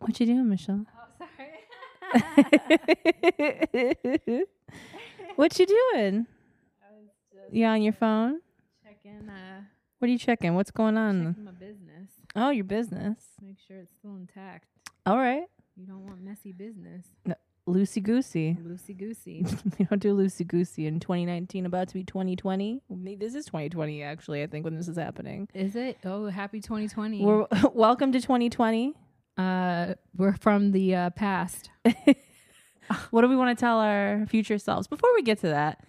What you doing, Michelle? Oh, sorry. What you doing? I was just on your phone? Checking. What are you checking? What's going on? Checking my business. Oh, your business. Make sure it's still intact. All right. You don't want messy business. No. Loosey-goosey. Loosey-goosey. We don't do loosey-goosey in 2019, about to be 2020. This is 2020, actually, I think, when this is happening. Is it? Oh, happy 2020. Welcome to 2020. We're from the past. What do we want to tell our future selves? Before we get to that,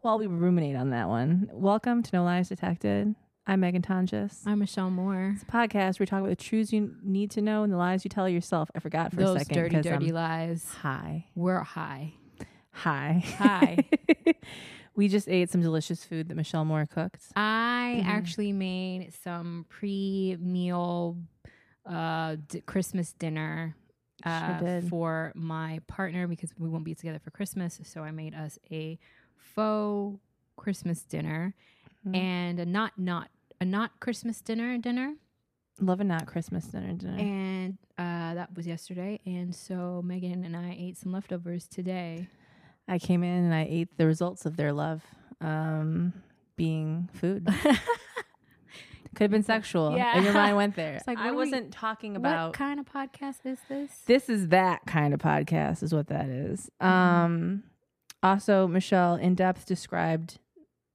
while we ruminate on that one, welcome to No Lies Detected. I'm Megan Tonjes. I'm Michelle Moore. It's a podcast where we talk about the truths you need to know and the lies you tell yourself. I forgot for a second. Those dirty lies. Hi. We're high. Hi. Hi. We just ate some delicious food that Michelle Moore cooked. I actually made some pre-meal Christmas dinner for my partner because we won't be together for Christmas. So I made us a faux Christmas dinner and a not Christmas dinner. Love a not Christmas dinner. And that was yesterday. And so Megan and I ate some leftovers today. I came in and I ate the results of their love, being food. Could have been sexual. Yeah. And your mind went there. It's like, I wasn't talking about... What kind of podcast is this? This is that kind of podcast is what that is. Also, Michelle in depth described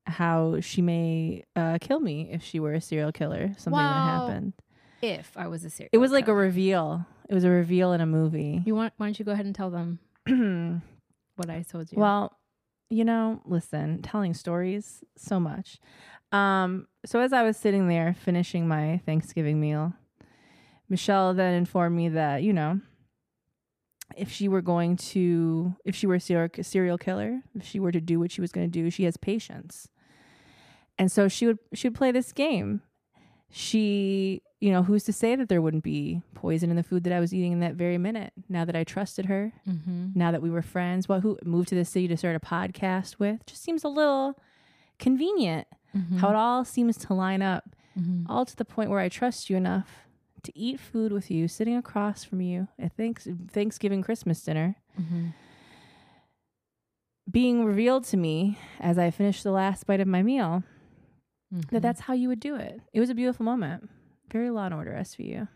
how she may kill me if she were a serial killer. Something that happened. If I was a serial killer. It was like a reveal. It was a reveal in a movie. Why don't you go ahead and tell them what I told you? Well, listen, telling stories so much. So as I was sitting there finishing my Thanksgiving meal, Michelle then informed me that, if she were a serial killer, if she were to do what she was going to do, she has patience. And so she would play this game. She, who's to say that there wouldn't be poison in the food that I was eating in that very minute? Now that I trusted her, now that we were friends, who moved to this city to start a podcast with, just seems a little convenient. How it all seems to line up, all to the point where I trust you enough to eat food with you, sitting across from you at Thanksgiving Christmas dinner, being revealed to me as I finished the last bite of my meal, that's how you would do it. It was a beautiful moment. Very Law and Order SVU.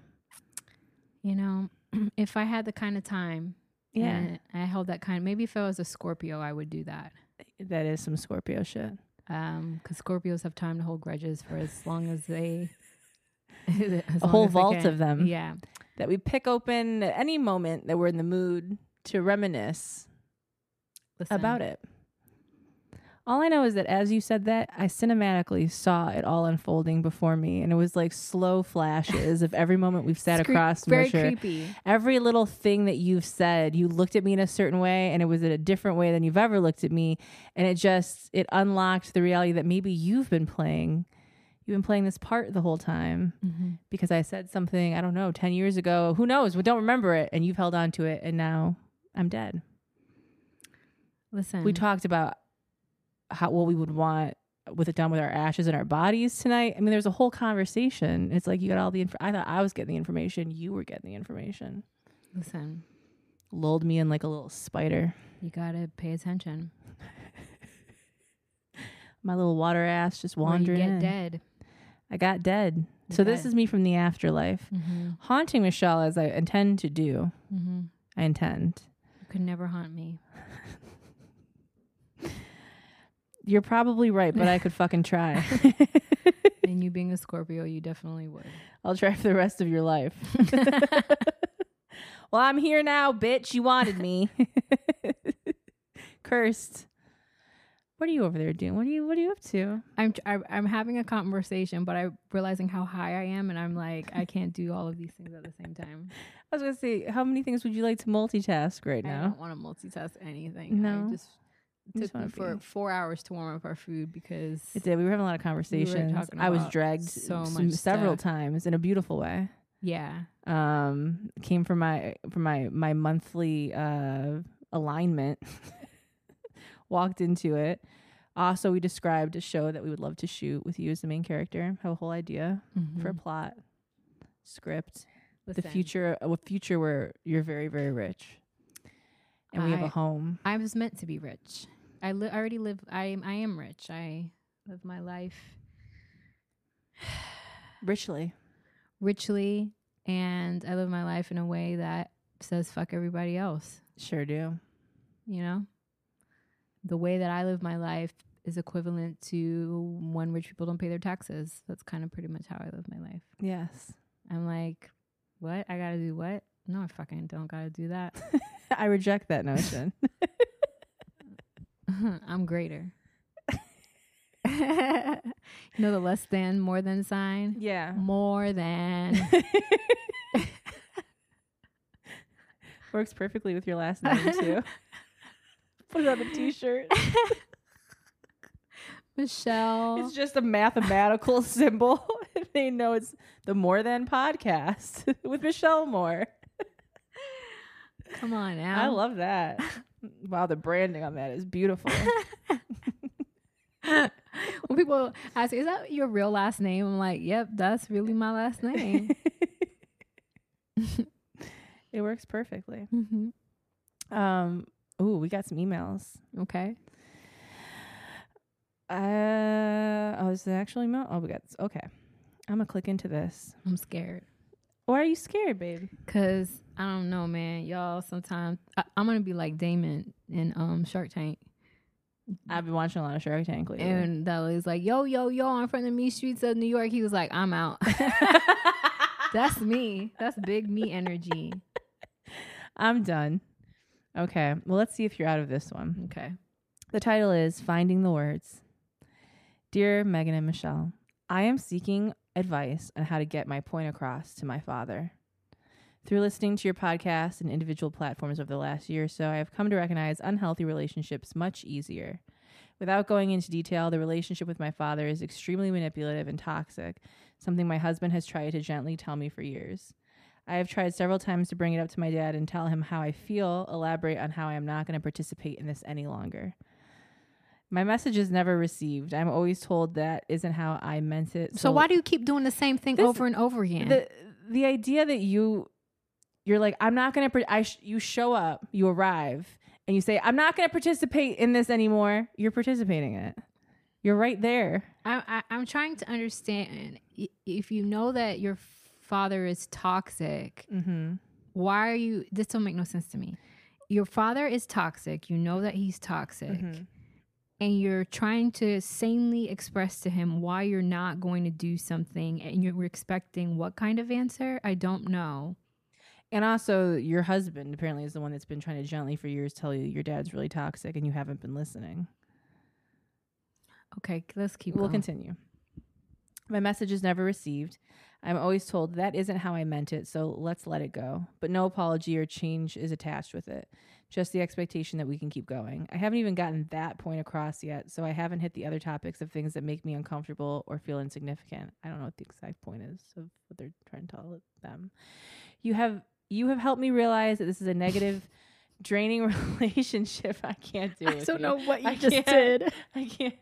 If I had the kind of time, and I held that kind, maybe if I was a Scorpio, I would do that. That is some Scorpio shit. Because Scorpios have time to hold grudges for as long as they... a whole vault of them, that we pick open at any moment that we're in the mood to reminisce about it. All I know is that as you said that, I cinematically saw it all unfolding before me, and it was like slow flashes of every moment we've sat across. Very creepy. Every little thing that you've said, you looked at me in a certain way, and it was in a different way than you've ever looked at me, and it unlocked the reality that maybe you've been playing. You've been playing this part the whole time because I said something, I don't know, 10 years ago. Who knows? We don't remember it. And you've held on to it. And now I'm dead. Listen. We talked about what we would want with it done with our ashes and our bodies tonight. I mean, there's a whole conversation. It's like you got all the I thought I was getting the information. You were getting the information. Listen. Lulled me in like a little spider. You got to pay attention. My little water ass just wandering in. Dead. I got dead. So this is me from the afterlife. Haunting Michelle as I intend to do. I intend. You could never haunt me. You're probably right, but I could fucking try. And you being a Scorpio, you definitely would. I'll try for the rest of your life. Well, I'm here now, bitch. You wanted me. Cursed. What are you over there doing? What are you up to? I'm having a conversation, but I'm realizing how high I am, and I'm like, I can't do all of these things at the same time. I was going to say, how many things would you like to multitask now? I don't want to multitask anything. No. It took me 4 hours to warm up our food because... It did. We were having a lot of conversations. I was dragged several times in a beautiful way. Yeah. Came from my monthly alignment. Walked into it. Also, we described a show that we would love to shoot with you as the main character. Have a whole idea for a plot, script. Listen, a future where you're very, very rich, and we have a home. I was meant to be rich. I am rich. I live my life richly, and I live my life in a way that says fuck everybody else. Sure do. You know, the way that I live my life is equivalent to when rich people don't pay their taxes. That's kind of pretty much how I live my life. Yes. I'm like, what? I gotta do what? No, I fucking don't gotta do that. I reject that notion. I'm greater. You know the less than, more than sign? Yeah. More than. Works perfectly with your last name, too. Put it on a t-shirt. Michelle. It's just a mathematical symbol. They know it's the More Than podcast with Michelle Moore. Come on now. I love that. Wow, the branding on that is beautiful. When people ask, is that your real last name? I'm like, yep, that's really my last name. It works perfectly. Mm-hmm. Ooh, we got some emails. Okay. Is it actually email? Oh, we got this. Okay. I'm going to click into this. I'm scared. Why are you scared, babe? Because I don't know, man. Y'all, sometimes I'm going to be like Damon in Shark Tank. I've been watching a lot of Shark Tank lately. And that was like, yo, yo, yo, I'm from the mean streets of New York. He was like, I'm out. That's me. That's big me energy. I'm done. Okay. Well, let's see if you're out of this one. Okay. The title is Finding the Words. Dear Megan and Michelle, I am seeking advice on how to get my point across to my father. Through listening to your podcast and individual platforms over the last year or so, I have come to recognize unhealthy relationships much easier. Without going into detail, the relationship with my father is extremely manipulative and toxic, something my husband has tried to gently tell me for years. I have tried several times to bring it up to my dad and tell him how I feel, elaborate on how I am not going to participate in this any longer. My message is never received. I'm always told that isn't how I meant it. So why do you keep doing the same thing over and over again? The idea that you're like, I'm not going to, you show up, you arrive, and you say, I'm not going to participate in this anymore. You're participating in it. You're right there. I'm trying to understand. If you know that your father is toxic, mm-hmm. Why are you, this don't make no sense to me. Your father is toxic. You know that he's toxic. Mm-hmm. And you're trying to sanely express to him why you're not going to do something, and you're expecting what kind of answer? I don't know. And also, your husband apparently is the one that's been trying to gently for years tell you your dad's really toxic, and you haven't been listening. Okay, let's keep going. We'll continue. My message is never received. I'm always told that isn't how I meant it, so let's let it go. But no apology or change is attached with it. Just the expectation that we can keep going. I haven't even gotten that point across yet, so I haven't hit the other topics of things that make me uncomfortable or feel insignificant. I don't know what the exact point is of what they're trying to tell them. You have helped me realize that this is a negative, draining relationship. I can't do it. I don't know what you just did. I can't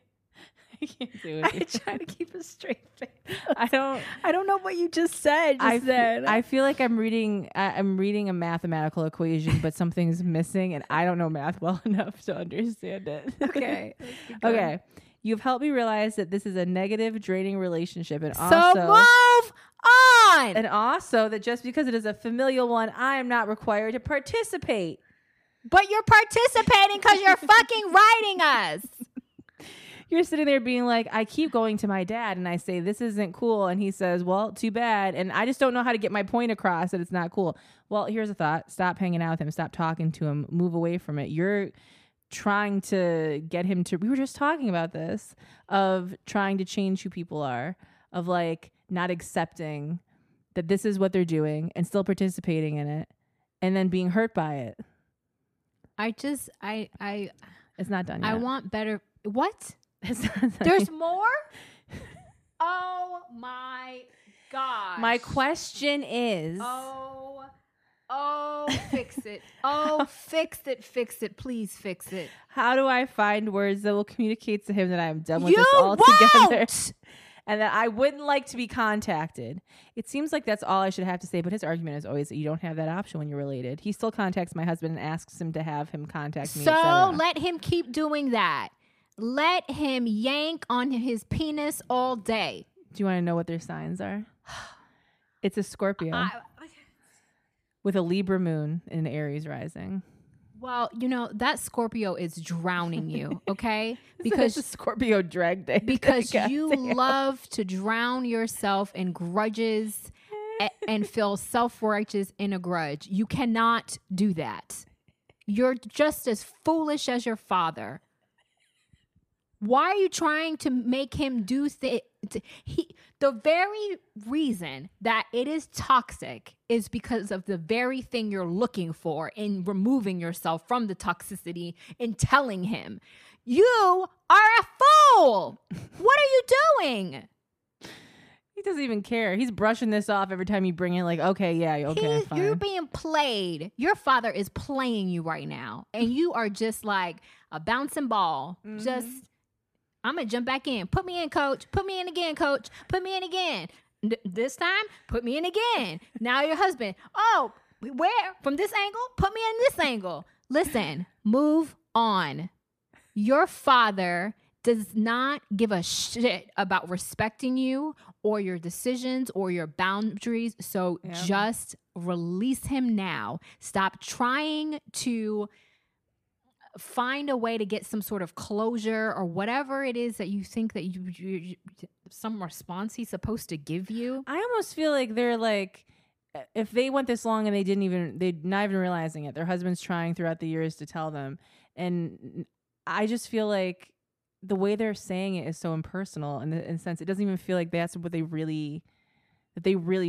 do it. I try to keep a straight face. I don't know what you just said. I feel like I'm reading a mathematical equation, but something's missing, and I don't know math well enough to understand it. Okay. Okay. You've helped me realize that this is a negative, draining relationship, and also so move on. And also that just because it is a familial one, I am not required to participate. But you're participating because you're fucking writing us. You're sitting there being like, I keep going to my dad and I say, this isn't cool. And he says, well, too bad. And I just don't know how to get my point across that it's not cool. Well, here's a thought. Stop hanging out with him. Stop talking to him. Move away from it. You're trying to get him to, we were just talking about this, of trying to change who people are, of like not accepting that this is what they're doing and still participating in it and then being hurt by it. It's not done yet. I want better. What? There's more? Oh my gosh. My question is, fix it. Oh, fix it. Please fix it. How do I find words that will communicate to him that I'm done with this all together? and that I wouldn't like to be contacted. It seems like that's all I should have to say, but his argument is always that you don't have that option when you're related. He still contacts my husband and asks him to have him contact me. So let him keep doing that. Let him yank on his penis all day. Do you want to know what their signs are? It's a Scorpio with a Libra moon and an Aries rising. Well, you know, that Scorpio is drowning you, okay? Because it's a Scorpio drag day. Because you love to drown yourself in grudges and feel self-righteous in a grudge. You cannot do that. You're just as foolish as your father. Why are you trying to make him do things? The very reason that it is toxic is because of the very thing you're looking for in removing yourself from the toxicity and telling him, you are a fool. What are you doing? He doesn't even care. He's brushing this off every time you bring it. Like, okay, yeah, okay, fine. You're being played. Your father is playing you right now. And you are just like a bouncing ball. Mm-hmm. Just... I'm going to jump back in. Put me in, coach. Put me in again, coach. Put me in again. This time, put me in again. Now your husband. Oh, where? From this angle? Put me in this angle. Listen, move on. Your father does not give a shit about respecting you or your decisions or your boundaries. So just release him now. Stop trying to... find a way to get some sort of closure or whatever it is that you think that you some response he's supposed to give you. I almost feel like they're like, if they went this long and they're not even realizing it, their husband's trying throughout the years to tell them. And I just feel like the way they're saying it is so impersonal in a sense. It doesn't even feel like that's what they really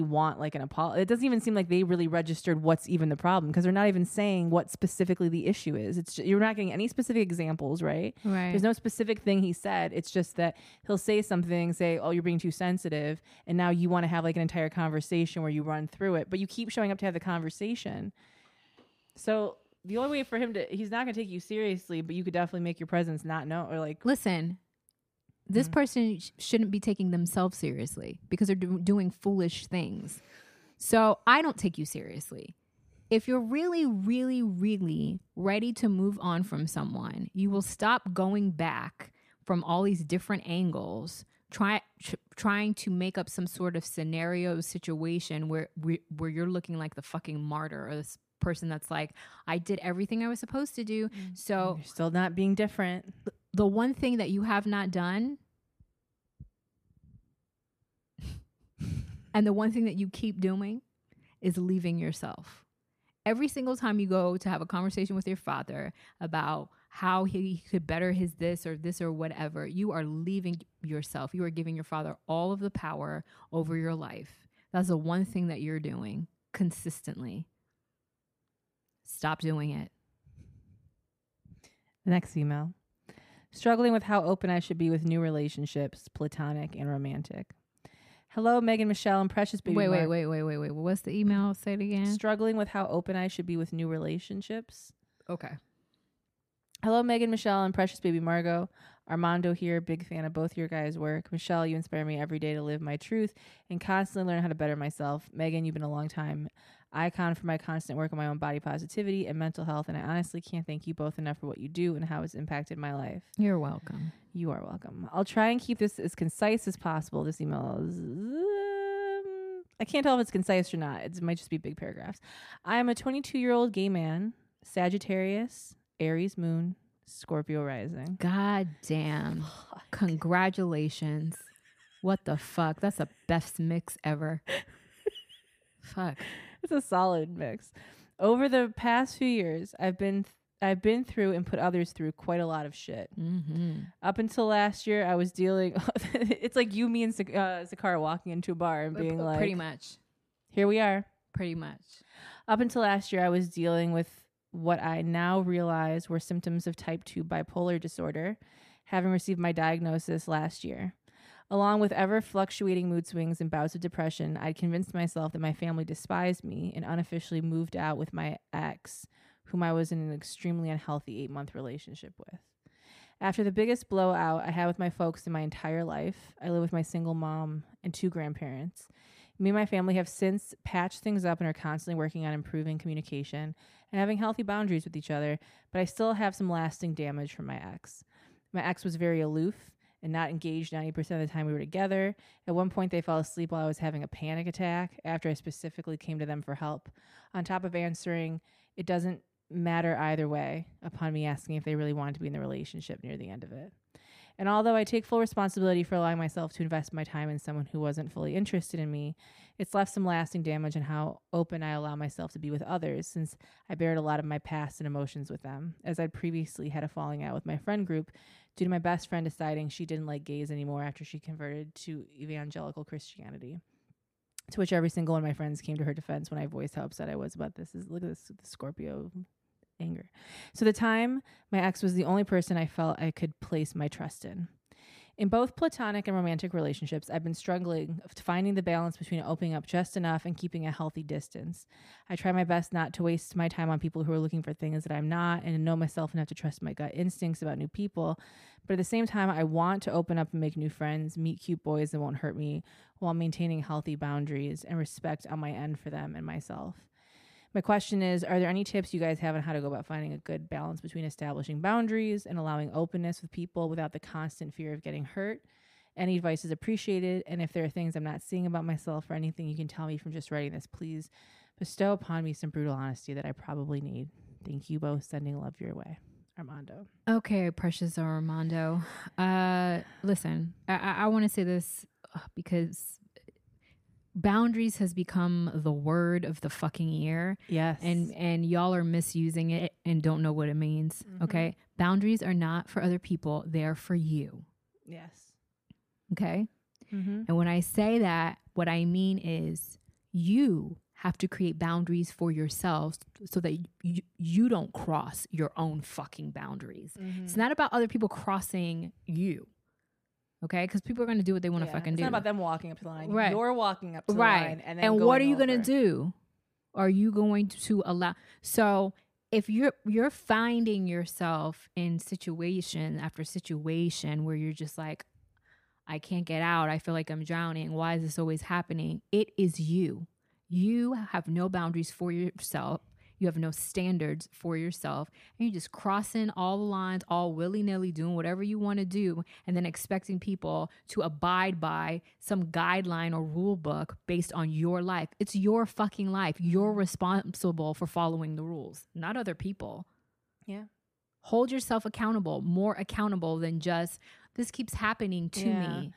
want, like an apology. It doesn't even seem like they really registered what's even the problem, because they're not even saying what specifically the issue is. It's just, you're not getting any specific examples, right? Right. There's no specific thing he said. It's just that he'll say something, say, oh, you're being too sensitive. And now you want to have like an entire conversation where you run through it, but you keep showing up to have the conversation. So the only way for him to, he's not going to take you seriously, but you could definitely make your presence not known or like. Listen. This person shouldn't be taking themselves seriously because they're doing foolish things. So I don't take you seriously. If you're really, really, really ready to move on from someone, you will stop going back from all these different angles, trying to make up some sort of scenario situation where you're looking like the fucking martyr or this person that's like, I did everything I was supposed to do. So you're still not being different. The one thing that you have not done and the one thing that you keep doing is leaving yourself. Every single time you go to have a conversation with your father about how he could better his this or whatever, you are leaving yourself. You are giving your father all of the power over your life. That's the one thing that you're doing consistently. Stop doing it. Next email. Struggling with how open I should be with new relationships, platonic and romantic. Hello, Megan, Michelle, and precious baby. Wait. What's the email? Say it again. Struggling with how open I should be with new relationships. Okay. Hello, Megan, Michelle, and precious baby Margot. Armando here, big fan of both your guys' work. Michelle, you inspire me every day to live my truth and constantly learn how to better myself. Megan, you've been a long time icon for my constant work on my own body positivity and mental health, and I honestly can't thank you both enough for what you do and how it's impacted my life. You're welcome. You are welcome. I'll try and keep this as concise as possible. This email is... I can't tell if it's concise or not. It might just be big paragraphs. I am a 22-year-old gay man, Sagittarius, Aries moon, Scorpio rising. God damn. Fuck. Congratulations. What the fuck? That's the best mix ever. Fuck. It's a solid mix. Over the past few years, I've been through and put others through quite a lot of shit. Mm-hmm. Up until last year, I was dealing... It's like you, me, and Sakara walking into a bar and being like... Pretty much. Here we are. Pretty much. Up until last year, I was dealing with what I now realize were symptoms of type 2 bipolar disorder, having received my diagnosis last year. Along with ever-fluctuating mood swings and bouts of depression, I'd convinced myself that my family despised me and unofficially moved out with my ex, whom I was in an extremely unhealthy 8-month relationship with. After the biggest blowout I had with my folks in my entire life, I live with my single mom and 2 grandparents. Me and my family have since patched things up and are constantly working on improving communication and having healthy boundaries with each other, but I still have some lasting damage from my ex. My ex was very aloof and not engaged 90% of the time we were together. At one point, they fell asleep while I was having a panic attack after I specifically came to them for help. On top of answering, it doesn't matter either way upon me asking if they really wanted to be in the relationship near the end of it. And although I take full responsibility for allowing myself to invest my time in someone who wasn't fully interested in me, it's left some lasting damage in how open I allow myself to be with others, since I buried a lot of my past and emotions with them, as I'd previously had a falling out with my friend group due to my best friend deciding she didn't like gays anymore after she converted to evangelical Christianity. To which every single one of my friends came to her defense when I voiced how upset I was about this. Look at this, the Scorpio anger. So the time, my ex was the only person I felt I could place my trust in. In both platonic and romantic relationships, I've been struggling finding the balance between opening up just enough and keeping a healthy distance. I try my best not to waste my time on people who are looking for things that I'm not, and know myself enough to trust my gut instincts about new people. But at the same time, I want to open up and make new friends, meet cute boys that won't hurt me, while maintaining healthy boundaries and respect on my end for them and myself. My question is, are there any tips you guys have on how to go about finding a good balance between establishing boundaries and allowing openness with people without the constant fear of getting hurt? Any advice is appreciated. And if there are things I'm not seeing about myself or anything you can tell me from just writing this, please bestow upon me some brutal honesty that I probably need. Thank you both. Sending love your way. Armando. Okay, precious Armando. Listen, I want to say this because boundaries has become the word of the fucking year. Yes. And y'all are misusing it and don't know what it means. Mm-hmm. Okay. Boundaries are not for other people. They are for you. Yes. Okay. Mm-hmm. And when I say that, what I mean is you have to create boundaries for yourselves so that you don't cross your own fucking boundaries. Mm-hmm. It's not about other people crossing you. Okay, because people are going to do what they want to fucking do. It's not about them walking up to the line. Right. You're walking up to the line. And then what are you going to do? Are you going to allow? So if you're finding yourself in situation after situation where you're just like, I can't get out. I feel like I'm drowning. Why is this always happening? It is you. You have no boundaries for yourself. You have no standards for yourself, and you're just crossing all the lines, all willy-nilly, doing whatever you want to do, and then expecting people to abide by some guideline or rule book based on your life. It's your fucking life. You're responsible for following the rules, not other people. Yeah. Hold yourself accountable, more accountable than just, this keeps happening to me.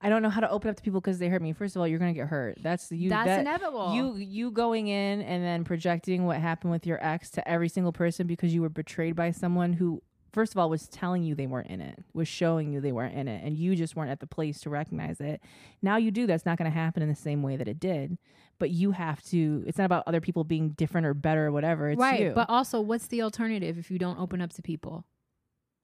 I don't know how to open up to people because they hurt me. First of all, you're going to get hurt. That's inevitable. You going in and then projecting what happened with your ex to every single person because you were betrayed by someone who, first of all, was telling you they weren't in it, was showing you they weren't in it, and you just weren't at the place to recognize it. Now you do. That's not going to happen in the same way that it did. But you have to, it's not about other people being different or better or whatever. It's you. But also, what's the alternative if you don't open up to people?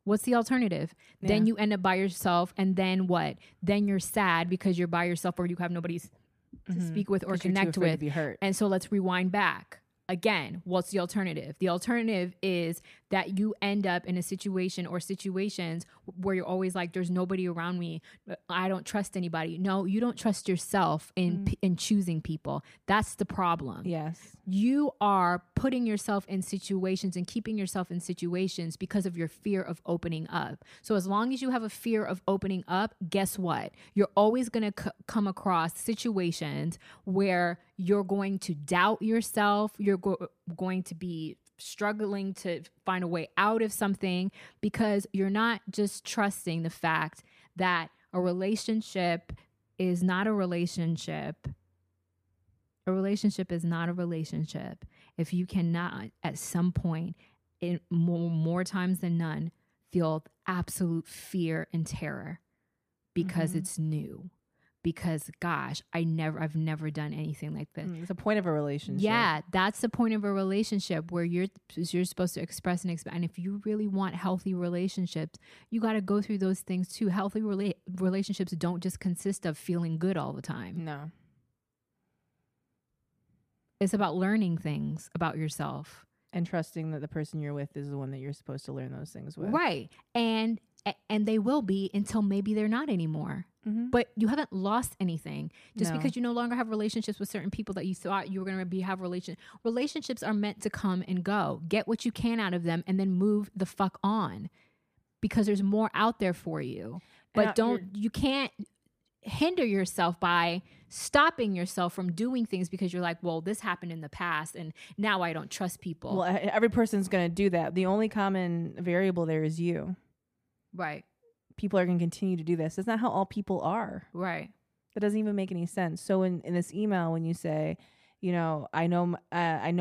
What's the alternative? Yeah. Then you end up by yourself, and then what? Then you're sad because you're by yourself or you have nobody to speak with or connect with. To be hurt. And so let's rewind back. Again, what's the alternative? The alternative is that you end up in a situation or situations where you're always like, there's nobody around me. I don't trust anybody. No, you don't trust yourself in choosing people. That's the problem. Yes. You are putting yourself in situations and keeping yourself in situations because of your fear of opening up. So as long as you have a fear of opening up, guess what? You're always going to come across situations where you're going to doubt yourself. You're going to be struggling to find a way out of something because you're not just trusting the fact that a relationship is not a relationship. A relationship is not a relationship if you cannot, at some point, in more times than none, feel absolute fear and terror because it's new. Because gosh, I've never done anything like this. It's the point of a relationship. Yeah, that's the point of a relationship where you're supposed to express and expand. And if you really want healthy relationships, you got to go through those things too. Healthy relationships don't just consist of feeling good all the time. No. It's about learning things about yourself. And trusting that the person you're with is the one that you're supposed to learn those things with. Right. And they will be until maybe they're not anymore. Mm-hmm. But you haven't lost anything just because you no longer have relationships with certain people that you thought you were going to be have relationships are meant to come and go. Get what you can out of them and then move the fuck on, because there's more out there for you. But you can't hinder yourself by stopping yourself from doing things because you're like, well, this happened in the past and now I don't trust people. Well, every person's going to do that. The only common variable there is you. Right. People are going to continue to do this. That's not how all people are. Right. That doesn't even make any sense. So in this email, when you say, you know, I know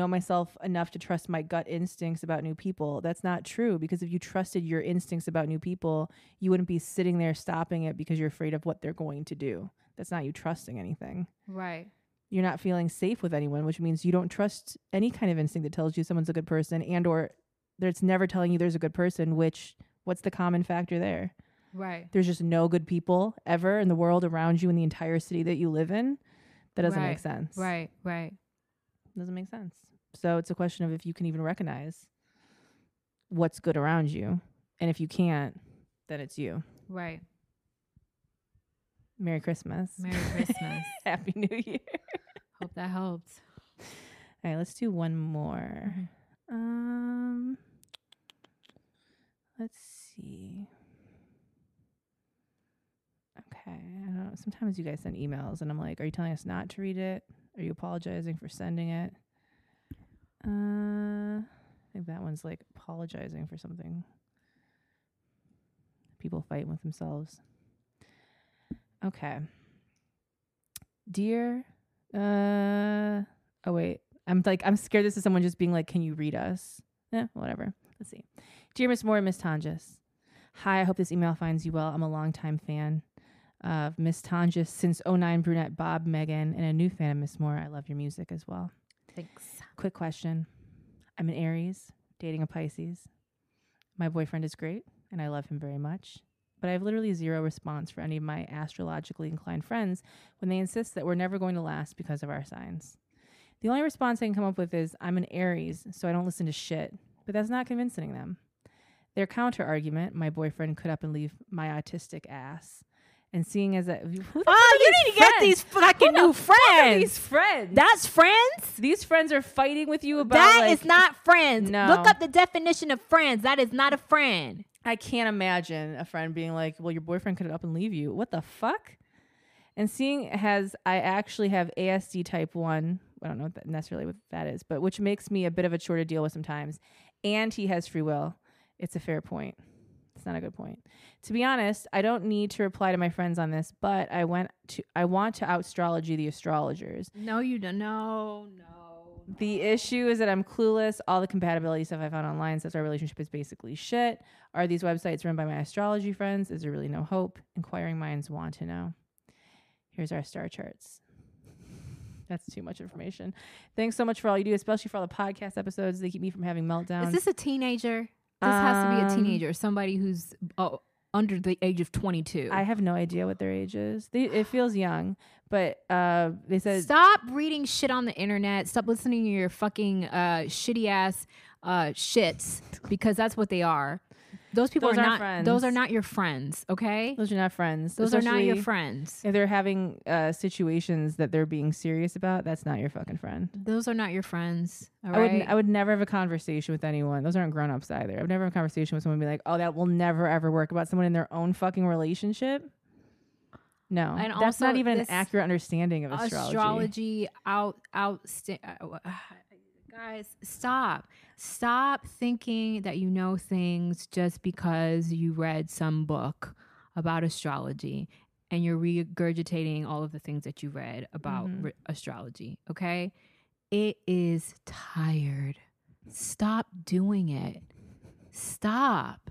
myself enough to trust my gut instincts about new people. That's not true, because if you trusted your instincts about new people, you wouldn't be sitting there stopping it because you're afraid of what they're going to do. That's not you trusting anything. Right. You're not feeling safe with anyone, which means you don't trust any kind of instinct that tells you someone's a good person, and or that's never telling you there's a good person, which what's the common factor there? Right. There's just no good people ever in the world around you in the entire city that you live in. That doesn't make sense. Right, right. Doesn't make sense. So it's a question of if you can even recognize what's good around you. And if you can't, then it's you. Right. Merry Christmas. Merry Christmas. Happy New Year. Hope that helped. All right, let's do one more. Let's see. Okay. I don't know. Sometimes you guys send emails and I'm like, are you telling us not to read it? Are you apologizing for sending it? I think that one's like apologizing for something. People fighting with themselves. Okay. Dear. Oh, wait. I'm scared this is someone just being like, can you read us? Yeah, whatever. Let's see. Dear Miss Moore and Miss Tonjes. Hi, I hope this email finds you well. I'm a longtime fan of Miss Tonjes since 2009, brunette Bob, Megan, and a new fan of Miss Moore. I love your music as well. Thanks. Quick question. I'm an Aries, dating a Pisces. My boyfriend is great, and I love him very much, but I have literally zero response for any of my astrologically inclined friends when they insist that we're never going to last because of our signs. The only response I can come up with is, I'm an Aries, so I don't listen to shit, but that's not convincing them. Their counter argument, my boyfriend could up and leave my autistic ass. And seeing as that, you need to get these fucking new friends. That's friends. These friends are fighting with you about that. Like, is not friends. No. Look up the definition of friends. That is not a friend. I can't imagine a friend being like, "Well, your boyfriend could up and leave you." What the fuck? And seeing as I actually have ASD type 1, I don't know necessarily what that is, but which makes me a bit of a chore to deal with sometimes. And he has free will. It's a fair point. It's not a good point. To be honest, I don't need to reply to my friends on this, but I want to out-astrology the astrologers. No, you don't. No. The issue is that I'm clueless. All the compatibility stuff I found online says our relationship is basically shit. Are these websites run by my astrology friends? Is there really no hope? Inquiring minds want to know. Here's our star charts. That's too much information. Thanks so much for all you do, especially for all the podcast episodes. They keep me from having meltdowns. Is this a teenager? This has to be a teenager, somebody who's under the age of 22. I have no idea what their age is. It feels young, but they said... Stop reading shit on the internet. Stop listening to your fucking shitty-ass shits, because that's what they are. Those are not your friends, okay? Those are not friends. Those are not your friends. If they're having situations that they're being serious about, that's not your fucking friend. Those are not your friends, all right? I would never have a conversation with anyone. Those aren't grown-ups either. I would never have a conversation with someone and be like, oh, that will never, ever work, about someone in their own fucking relationship. No. And that's not even an accurate understanding of astrology. Guys, stop. Stop thinking that you know things just because you read some book about astrology and you're regurgitating all of the things that you read about astrology, okay? It is tired. Stop doing it. Stop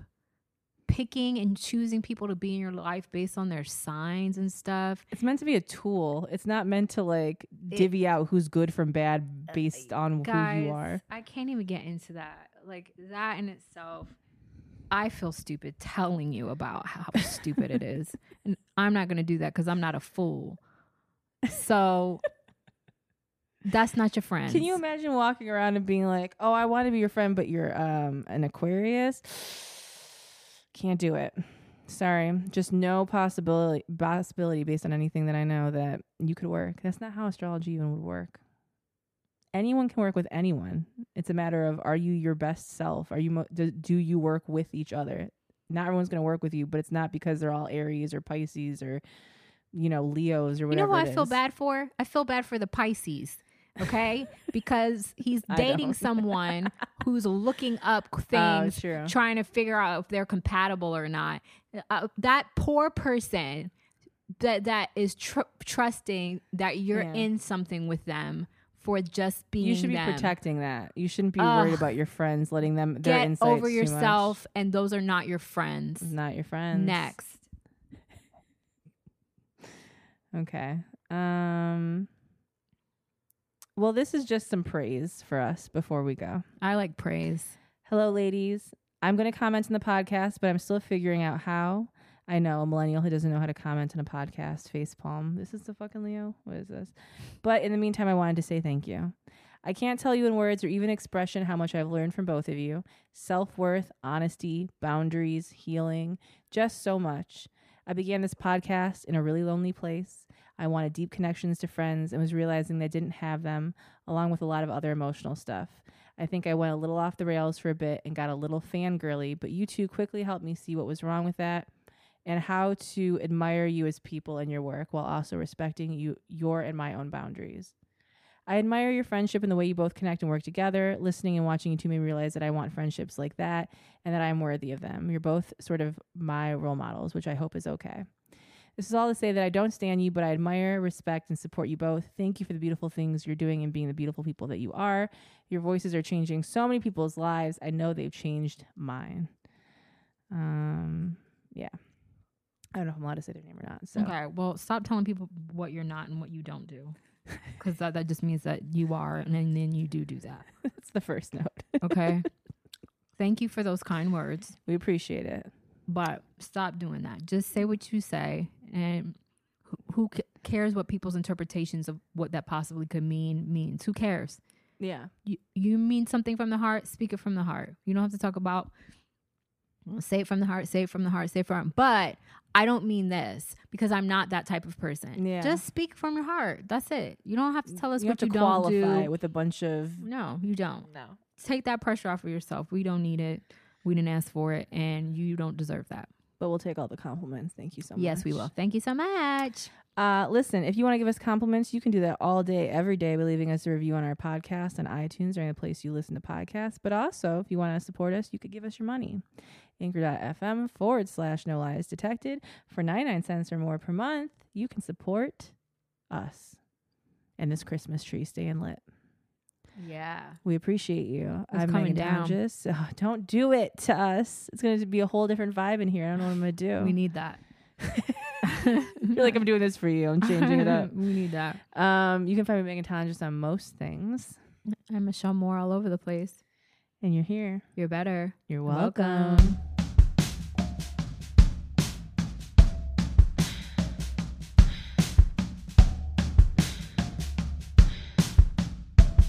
picking and choosing people to be in your life based on their signs and stuff. It's meant to be a tool. It's not meant to like divvy out who's good from bad based on who you are. I can't even get into that. Like that in itself, I feel stupid telling you about how stupid it is. And I'm not going to do that because I'm not a fool. So That's not your friend. Can you imagine walking around and being like, oh, I want to be your friend, but you're an Aquarius? Can't do it. Sorry. Just no possibility based on anything that I know that you could work. That's not how astrology even would work. Anyone can work with anyone. It's a matter of, are you your best self? Are you do you work with each other? Not everyone's going to work with you, but it's not because they're all Aries or Pisces or, you know, Leos or whatever. You know who I feel bad for? I feel bad for the Pisces, okay? Because he's dating someone who's looking up things, trying to figure out if they're compatible or not. That poor person that is trusting that you're in something with them for just being them. You should be protecting that. You shouldn't be worried about your friends, letting them their insights. Get over yourself, and those are not your friends. Not your friends. Next. Okay. Well, this is just some praise for us before we go. I like praise. Hello, ladies. I'm going to comment on the podcast, but I'm still figuring out how. I know a millennial who doesn't know how to comment on a podcast. Facepalm. This is the fucking Leo. What is this? But in the meantime, I wanted to say thank you. I can't tell you in words or even expression how much I've learned from both of you. Self-worth, honesty, boundaries, healing, just so much. I began this podcast in a really lonely place. I wanted deep connections to friends and was realizing that I didn't have them, along with a lot of other emotional stuff. I think I went a little off the rails for a bit and got a little fangirly, but you two quickly helped me see what was wrong with that and how to admire you as people and your work while also respecting your and my own boundaries. I admire your friendship and the way you both connect and work together. Listening and watching you two made me realize that I want friendships like that and that I'm worthy of them. You're both sort of my role models, which I hope is okay. This is all to say that I don't stand you, but I admire, respect, and support you both. Thank you for the beautiful things you're doing and being the beautiful people that you are. Your voices are changing so many people's lives. I know they've changed mine. Yeah. I don't know if I'm allowed to say their name or not. So. Okay, well, stop telling people what you're not and what you don't do. Because that just means that you are, and then you do that. That's the first note. Okay. Thank you for those kind words. We appreciate it. But stop doing that. Just say what you say, and who cares what people's interpretations of what that possibly could mean means? Who cares? Yeah. You mean something from the heart, speak it from the heart. You don't have to talk about... Say it from the heart, say it from the heart, say it from the heart. But I don't mean this because I'm not that type of person. Yeah. Just speak from your heart. That's it. You don't have to tell us what you don't do. You have to qualify with a bunch of... No, you don't. No. Take that pressure off of yourself. We don't need it. We didn't ask for it. And you don't deserve that. But we'll take all the compliments. Thank you so much. Yes, we will. Thank you so much. Listen, if you want to give us compliments, you can do that all day, every day by leaving us a review on our podcast on iTunes or any place you listen to podcasts. But also, if you want to support us, you could give us your money. Anchor.fm/No Lies Detected. For 99 cents or more per month, you can support us and this Christmas tree staying lit. Yeah. We appreciate you. I'm Megan Tonjes. Oh, don't do it to us. It's going to be a whole different vibe in here. I don't know what I'm going to do. We need that. I feel like I'm doing this for you. I'm changing it up. We need that. You can find me Megan Tonjes on most things. I'm Michelle Moore all over the place. And you're here. You're better. You're welcome.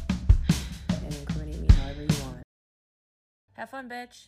And including me however you want. Have fun, bitch.